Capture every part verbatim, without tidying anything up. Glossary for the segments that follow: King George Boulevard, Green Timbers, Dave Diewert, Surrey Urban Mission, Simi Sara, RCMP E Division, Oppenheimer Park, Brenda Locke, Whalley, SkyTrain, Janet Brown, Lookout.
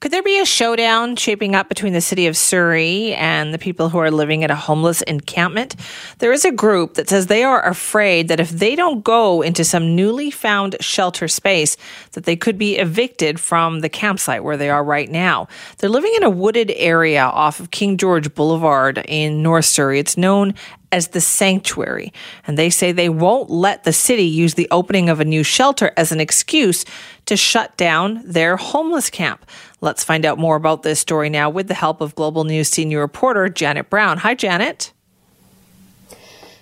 Could there be a showdown shaping up between the city of Surrey and the people who are living at a homeless encampment? There is a group that says they are afraid that if they don't go into some newly found shelter space, that they could be evicted from the campsite where they are right now. They're living in a wooded area off of King George Boulevard in North Surrey. It's known as the Sanctuary, and they say they won't let the city use the opening of a new shelter as an excuse to shut down their homeless camp. Let's find out more about this story now with the help of Global News senior reporter Janet Brown. Hi, Janet.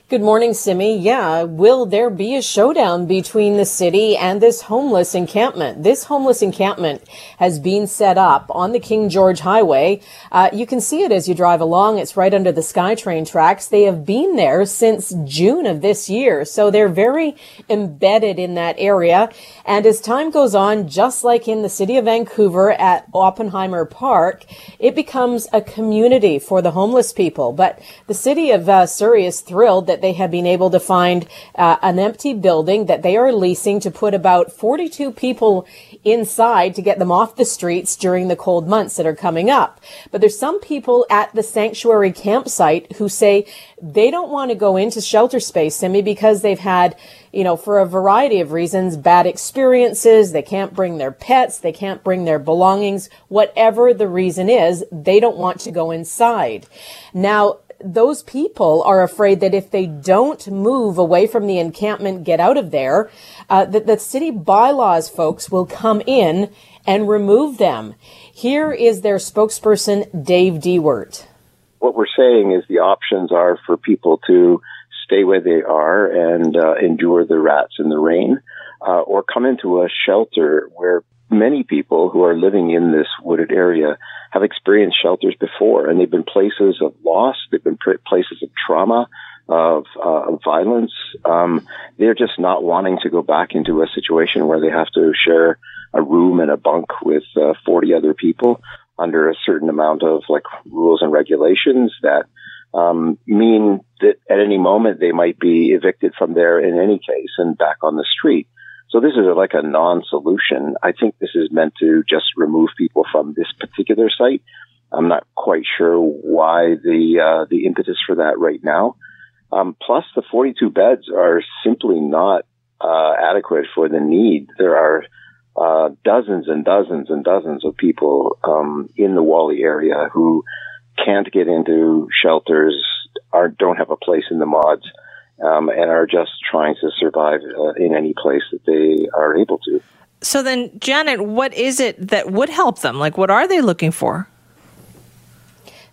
Good morning, Simi. Yeah, will there be a showdown between the city and this homeless encampment? This homeless encampment has been set up on the King George Highway. Uh, you can see it as you drive along. It's right under the SkyTrain tracks. They have been there since June of this year, so they're very embedded in that area. And as time goes on, just like in the city of Vancouver at Oppenheimer Park, it becomes a community for the homeless people. But the city of uh, Surrey is thrilled that they have been able to find uh, an empty building that they are leasing to put about forty-two people inside to get them off the streets during the cold months that are coming up. But there's some people at the Sanctuary campsite who say they don't want to go into shelter space, Simi, because they've had, you know, for a variety of reasons, bad experiences. They can't bring their pets. They can't bring their belongings. Whatever the reason is, they don't want to go inside. Now, those people are afraid that if they don't move away from the encampment, get out of there, uh, that the city bylaws folks will come in and remove them. Here is their spokesperson, Dave Diewert. What we're saying is the options are for people to stay where they are and uh, endure the rats and the rain, uh, or come into a shelter where many people who are living in this wooded area have experienced shelters before, and they've been places of loss, they've been places of trauma, of, uh, of violence. Um, they're just not wanting to go back into a situation where they have to share a room and a bunk with uh, forty other people under a certain amount of like rules and regulations that um, mean that at any moment they might be evicted from there in any case and back on the street. So this is like a non-solution. I think this is meant to just remove people from this particular site. I'm not quite sure why the uh, the impetus for that right now. Um, plus, the forty-two beds are simply not uh, adequate for the need. There are uh, dozens and dozens and dozens of people um, in the Whalley area who can't get into shelters, are, don't have a place in the mods, Um, and are just trying to survive uh, in any place that they are able to. So then, Janet, what is it that would help them? Like, what are they looking for?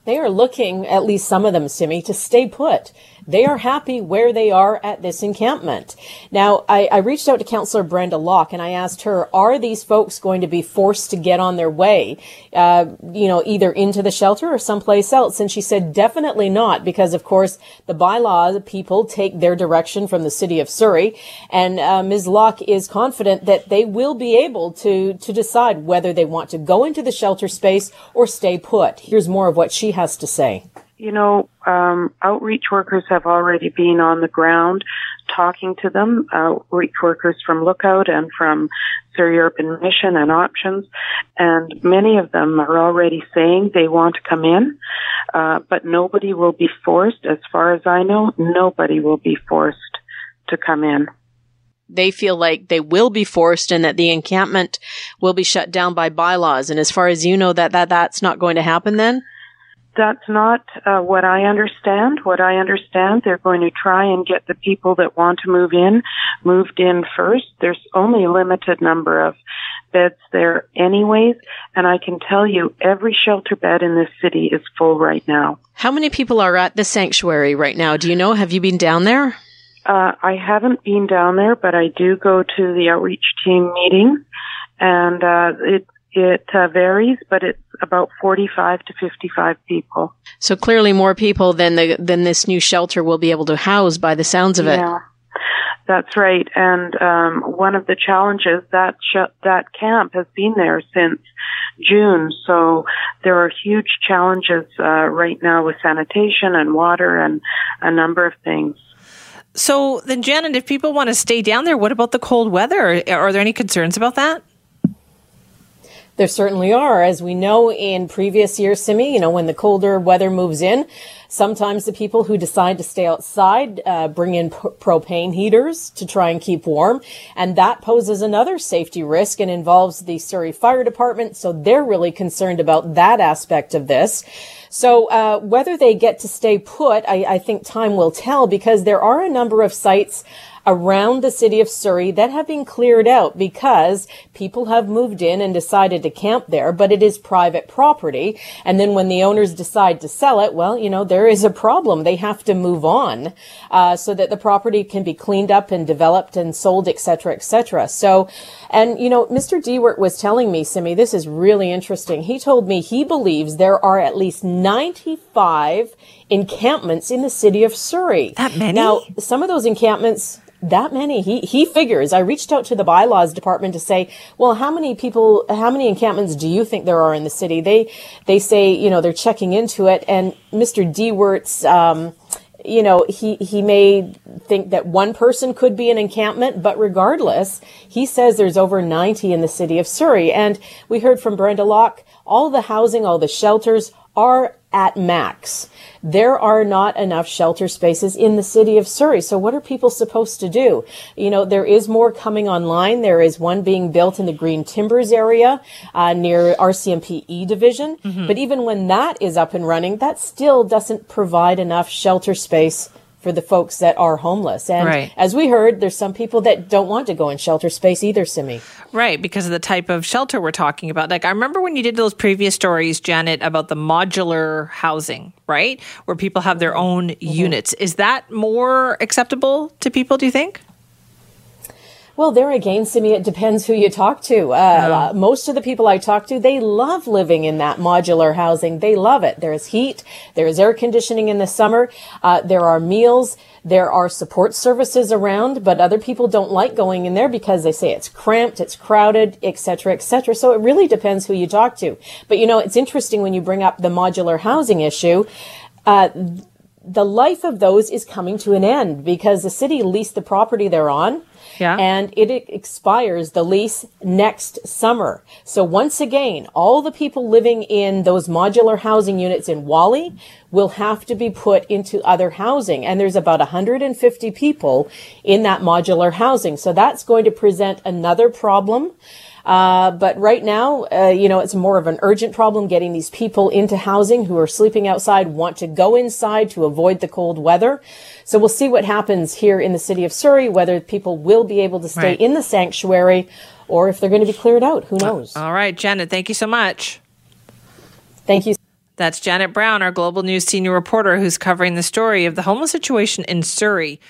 They are looking, at least some of them, Simi, to stay put. They are happy where they are at this encampment. Now, I, I reached out to Councillor Brenda Locke and I asked her, are these folks going to be forced to get on their way, uh, you know, either into the shelter or someplace else? And she said, definitely not, because, of course, the bylaw people take their direction from the city of Surrey. And uh, Miz Locke is confident that they will be able to, to decide whether they want to go into the shelter space or stay put. Here's more of what she has to say. You know, um, outreach workers have already been on the ground talking to them, outreach workers from Lookout and from Surrey Urban Mission and Options, and many of them are already saying they want to come in, uh, but nobody will be forced, as far as I know, nobody will be forced to come in. They feel like they will be forced and that the encampment will be shut down by bylaws, and as far as you know, that, that that's not going to happen then? That's not uh, what I understand. What I understand, they're going to try and get the people that want to move in moved in first. There's only a limited number of beds there anyways, and I can tell you every shelter bed in this city is full right now. How many people are at the Sanctuary right now? Do you know? Have you been down there? Uh, I haven't been down there, but I do go to the outreach team meeting, and uh, it It uh, varies, but it's about forty-five to fifty-five people. So clearly more people than the than this new shelter will be able to house by the sounds of it. Yeah, that's right. And um, one of the challenges, that sh- that camp has been there since June. So there are huge challenges uh, right now with sanitation and water and a number of things. So then, Janet, if people want to stay down there, what about the cold weather? Are there any concerns about that? There certainly are. As we know in previous years, Simi, you know, when the colder weather moves in, sometimes the people who decide to stay outside uh, bring in p- propane heaters to try and keep warm. And that poses another safety risk and involves the Surrey Fire Department. So they're really concerned about that aspect of this. So uh whether they get to stay put, I, I think time will tell, because there are a number of sites around the city of Surrey that have been cleared out because people have moved in and decided to camp there, but it is private property. And then when the owners decide to sell it, well, you know, there is a problem. They have to move on uh, so that the property can be cleaned up and developed and sold, et cetera, et cetera. So, and, you know, Mister Diewert was telling me, Simi, this is really interesting. He told me he believes there are at least ninety-five encampments in the city of Surrey. That many? Now, some of those encampments... That many. He, he figures. I reached out to the bylaws department to say, well, how many people, how many encampments do you think there are in the city? They, they say, you know, they're checking into it. And Mister Diewert's, um, you know, he, he may think that one person could be an encampment, but regardless, he says there's over ninety in the city of Surrey. And we heard from Brenda Locke, all the housing, all the shelters are at max. There are not enough shelter spaces in the city of Surrey. So what are people supposed to do? You know, there is more coming online. There is one being built in the Green Timbers area uh, near R C M P E Division. Mm-hmm. But even when that is up and running, that still doesn't provide enough shelter space for the folks that are homeless. And right. as we heard, there's some people that don't want to go in shelter space either, Simi. Right, because of the type of shelter we're talking about. Like, I remember when you did those previous stories, Janet, about the modular housing, right? Where people have their own mm-hmm. units. Is that more acceptable to people, do you think? Well, there again, Simi, it depends who you talk to. Uh, um, most of the people I talk to, they love living in that modular housing. They love it. There is heat. There is air conditioning in the summer. Uh, there are meals. There are support services around, but other people don't like going in there because they say it's cramped, it's crowded, et cetera, et cetera. So it really depends who you talk to. But, you know, it's interesting when you bring up the modular housing issue. Uh, the life of those is coming to an end because the city leased the property they're on. Yeah. And it expires the lease next summer. So once again, all the people living in those modular housing units in Whalley will have to be put into other housing. And there's about one hundred fifty people in that modular housing. So that's going to present another problem. Uh, but right now, uh, you know, it's more of an urgent problem getting these people into housing who are sleeping outside, want to go inside to avoid the cold weather. So we'll see what happens here in the city of Surrey, whether people will be able to stay right. in the sanctuary or if they're going to be cleared out. Who knows? All right, Janet, thank you so much. Thank you. That's Janet Brown, our Global News senior reporter, who's covering the story of the homeless situation in Surrey.